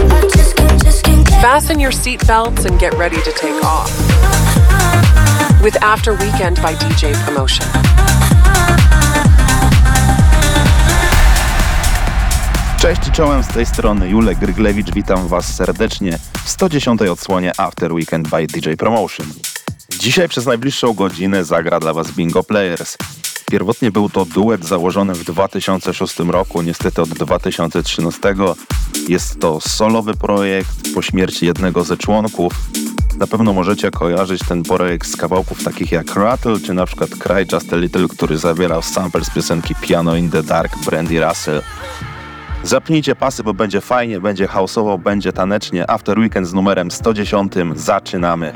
I just can't fasten your seatbelts and get ready to take off with After Weekend by DJ Promotion. Cześć i czołem, z tej strony Julek Gryglewicz, witam Was serdecznie w 110. odsłonie After Weekend by DJ Promotion. Dzisiaj przez najbliższą godzinę zagra dla Was Bingo Players. Pierwotnie był to duet założony w 2006 roku, niestety od 2013. Jest to solowy projekt po śmierci jednego ze członków. Na pewno możecie kojarzyć ten projekt z kawałków takich jak Rattle, czy na przykład Cry Just a Little, który zawierał sample z piosenki Piano in the Dark Brandy Russell. Zapnijcie pasy, bo będzie fajnie, będzie house'owo, będzie tanecznie. After Weekend z numerem 110. Zaczynamy!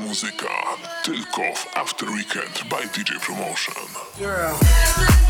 Muzyka tylko w After Weekend by DJ Promotion. Girl.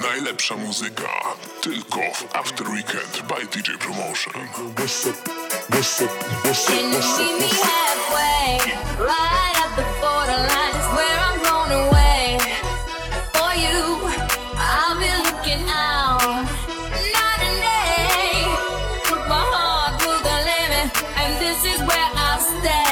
Najlepsza muzyka tylko w After Weekend by DJ Promotion. Can you see me halfway? Right at the borderline is where I'm blown away. For you, I'll be looking out. Night and day, put my heart to the limit, and this is where I'll stay.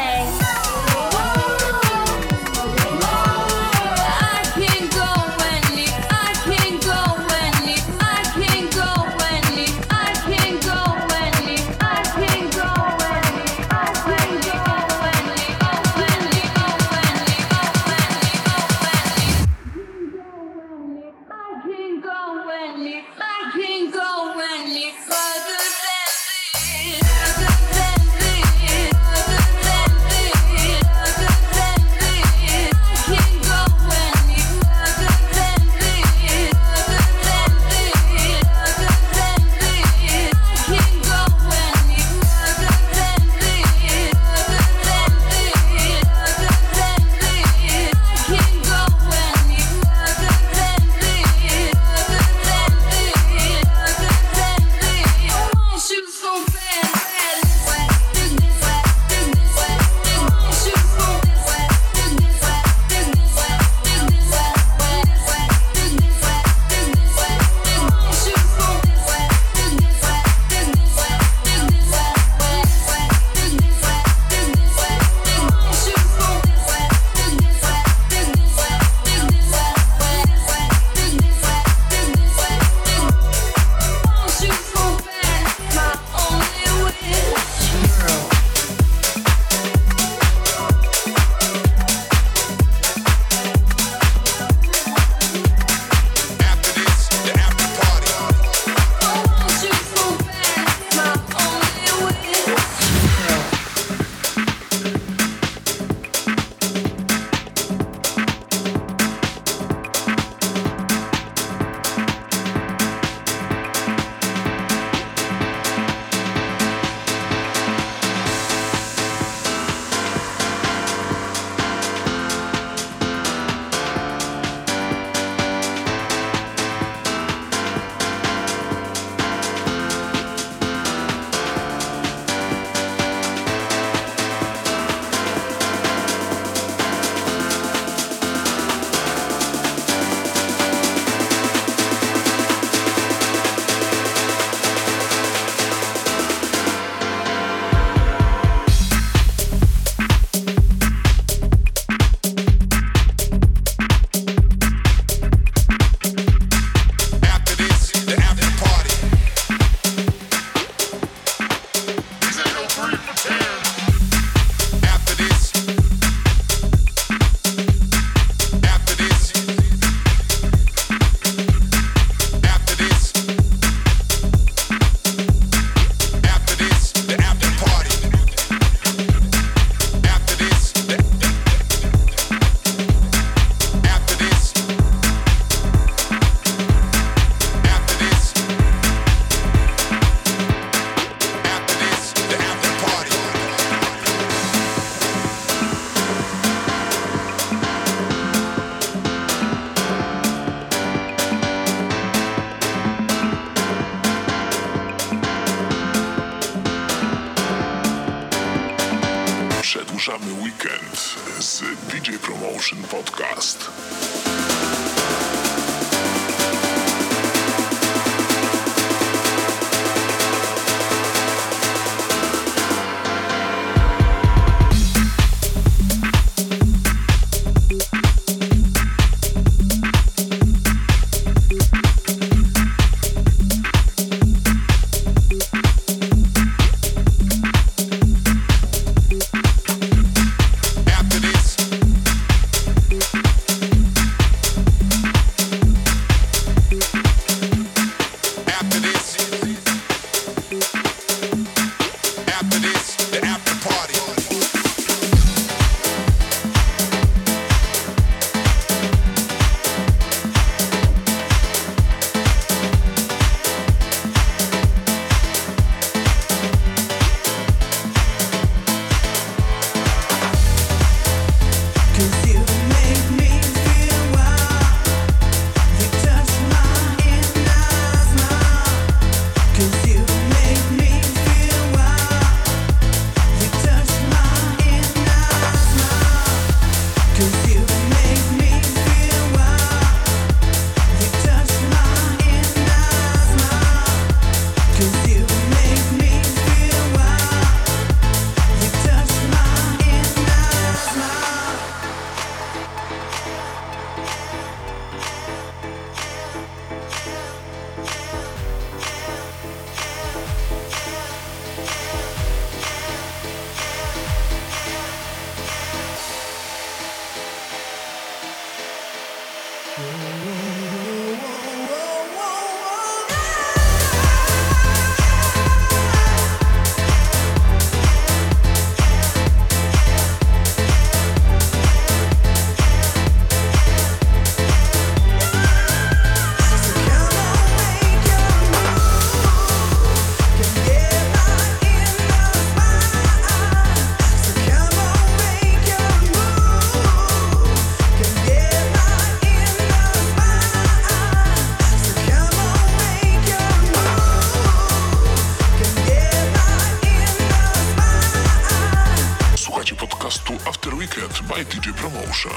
After Weekend by DJ Promotion.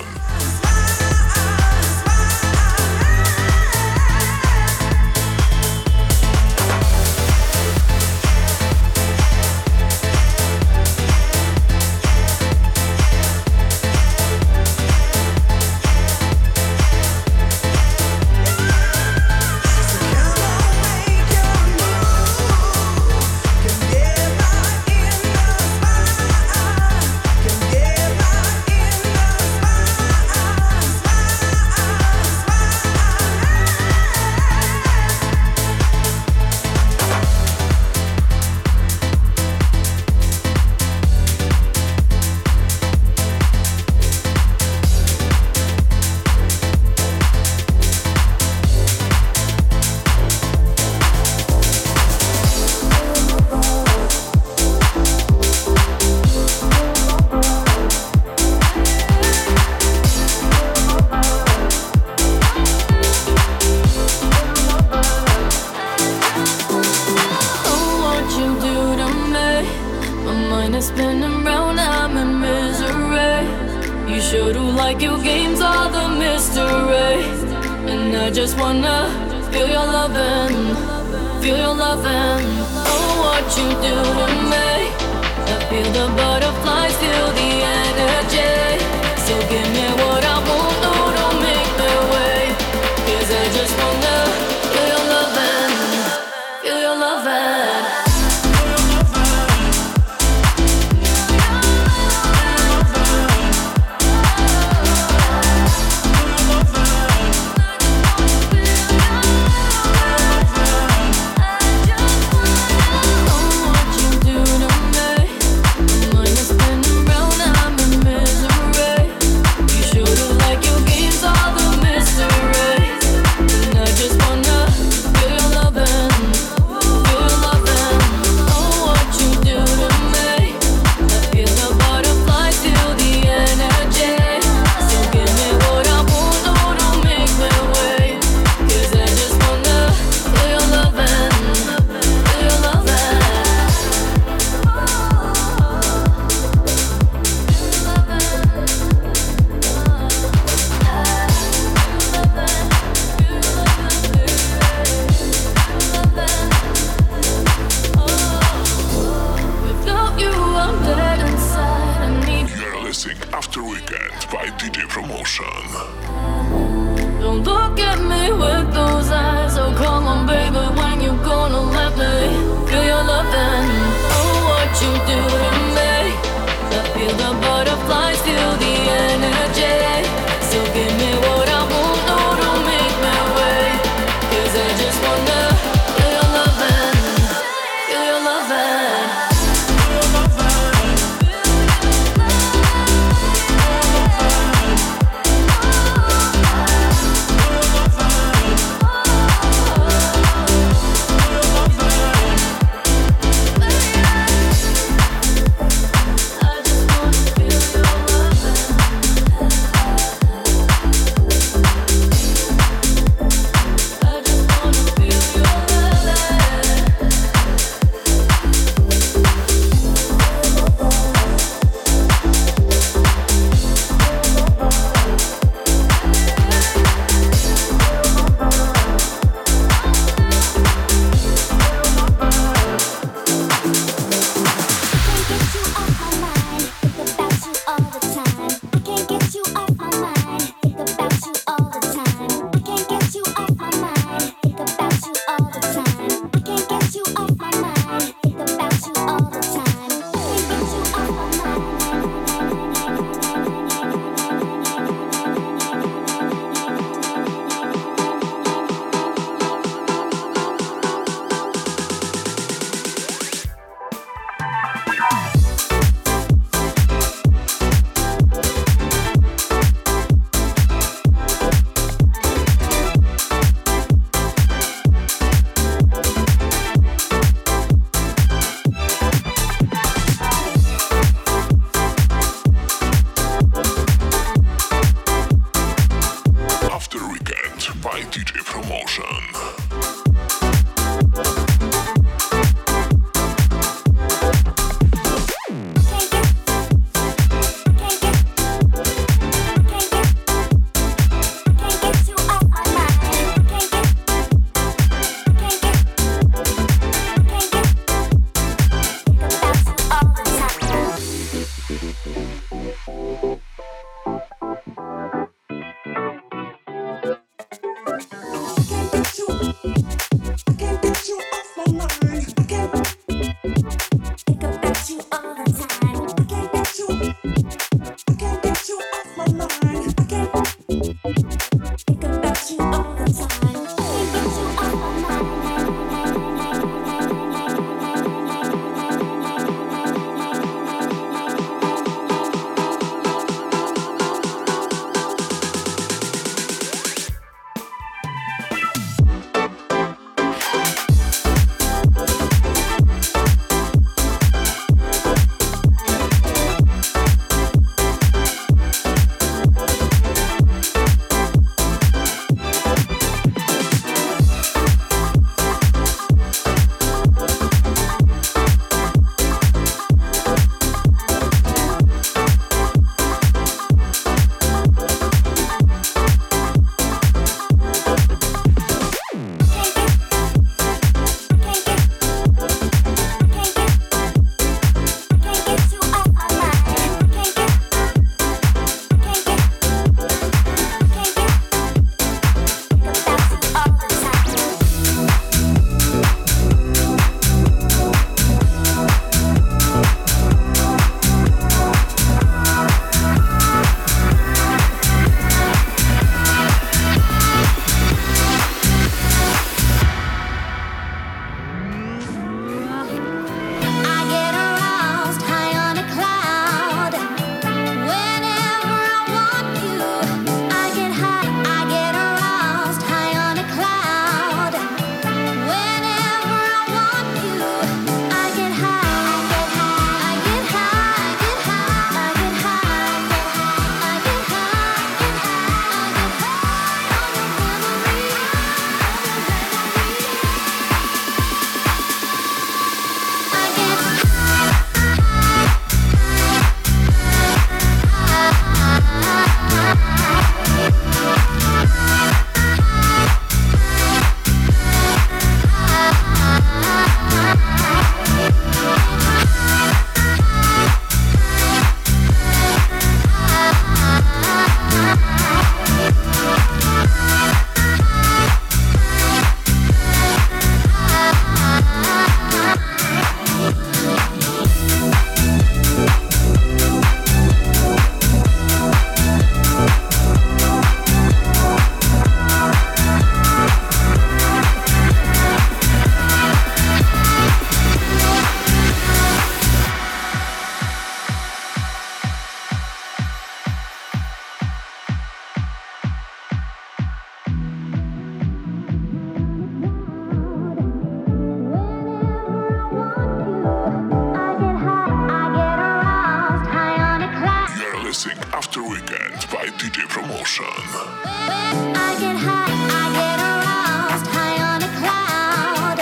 listening After Weekend by DJ Promotion. When I get high, I get aroused, high on a cloud.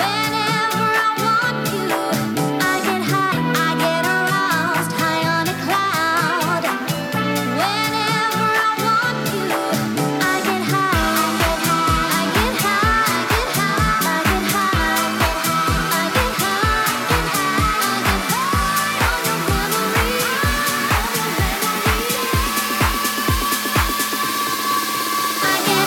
Whenever I want to, I get high, I get aroused, high on a cloud. Whenever I want to, I get high, I get high, I get high, I get high, I get high on your memory. I get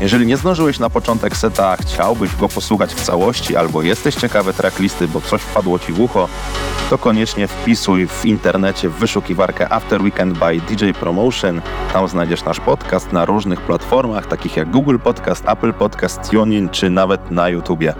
Jeżeli nie zdążyłeś na początek seta, chciałbyś go posłuchać w całości albo jesteś ciekawy tracklisty, bo coś wpadło Ci w ucho, to koniecznie wpisuj w internecie w wyszukiwarkę After Weekend by DJ Promotion. Tam znajdziesz nasz podcast na różnych platformach, takich jak Google Podcast, Apple Podcast, TuneIn czy nawet na YouTubie.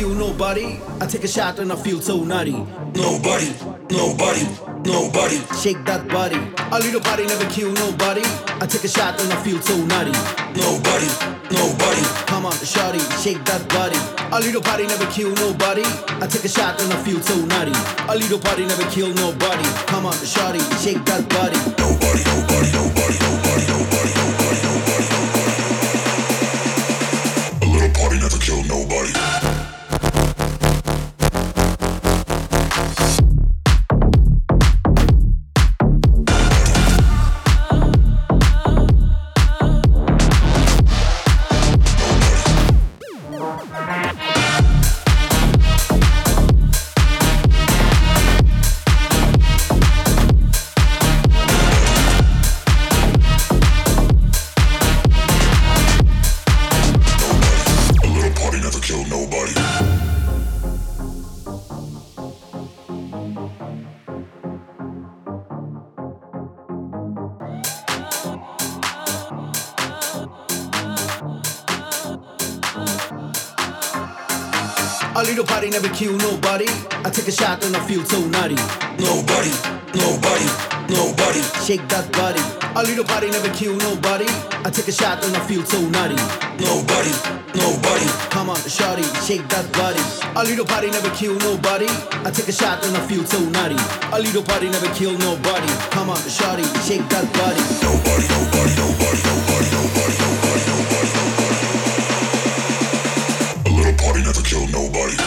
kill nobody. I take a shot and I feel so nutty. Nobody, nobody, nobody. Shake that body. A little body never kill nobody. I take a shot and I feel so nutty. Nobody, nobody. Come on, shawty, shake that body. A little body never kill nobody. I take a shot and I feel so nutty. A little body never kill nobody. Come on, shawty, shake that body. Nobody, nobody, nobody, nobody, nobody, nobody, nobody, nobody. A little body never kill nobody. Kill nobody, I take a shot and I feel so nutty. Nobody, nobody, nobody. Shake that body. A little body never kill nobody. I take a shot and I feel so nutty. Nobody, nobody. Come on, shawty, shake that body. A little body never kill nobody. I take a shot and I feel so nutty. A little body never kill nobody. Come on, shawty, shake that body. Nobody, nobody, nobody, nobody, nobody, nobody, nobody, nobody. A little party never kill nobody.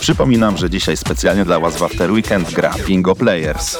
Przypominam, że dzisiaj specjalnie dla Was w After Weekend gra Bingo Players.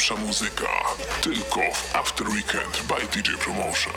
najlepsza muzyka tylko w After Weekend by DJ Promotion.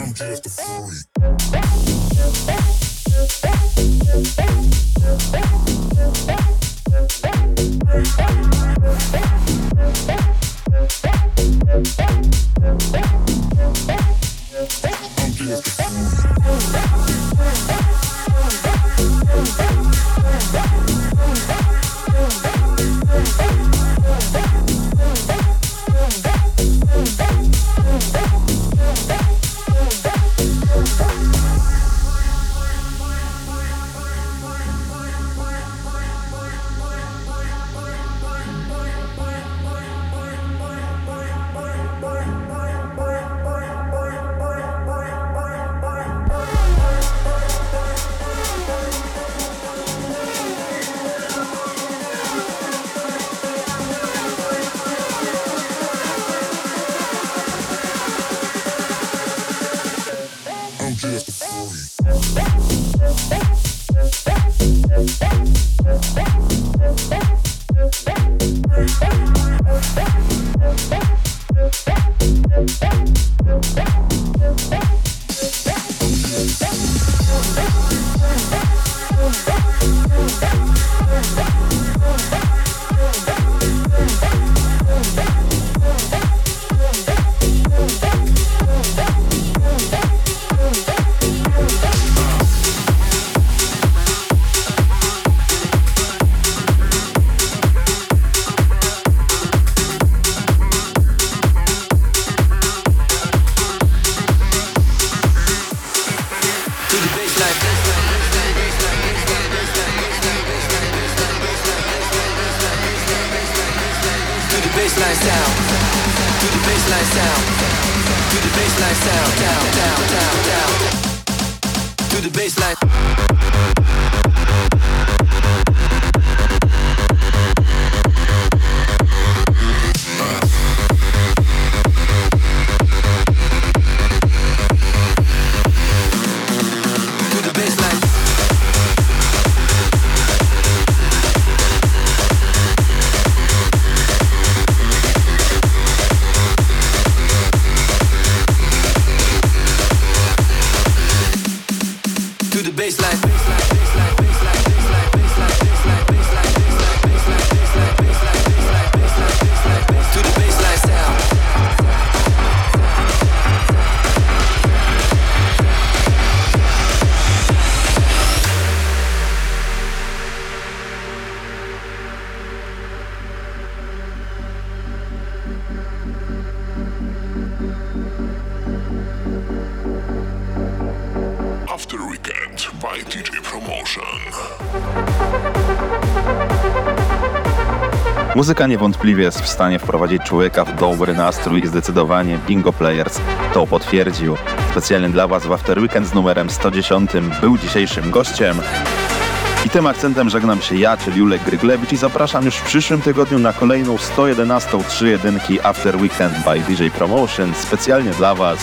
I'm just a fool. Muzyka niewątpliwie jest w stanie wprowadzić człowieka w dobry nastrój i zdecydowanie Bingo Players to potwierdził. Specjalnie dla Was w After Weekend z numerem 110 był dzisiejszym gościem. I tym akcentem żegnam się ja, czyli Julek Gryglewicz, i zapraszam już w przyszłym tygodniu na kolejną 111 3-1 After Weekend by DJ Promotion specjalnie dla Was.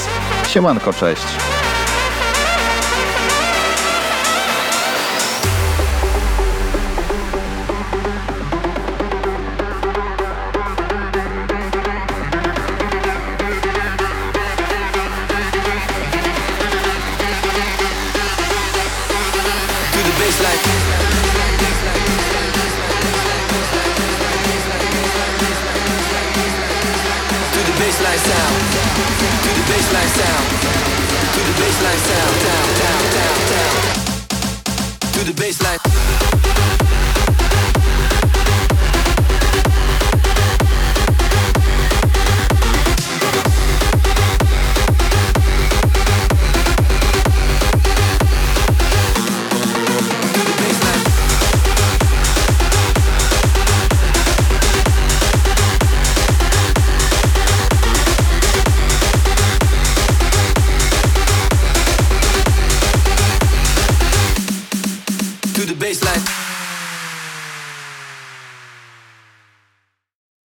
Siemanko, cześć! Baseline.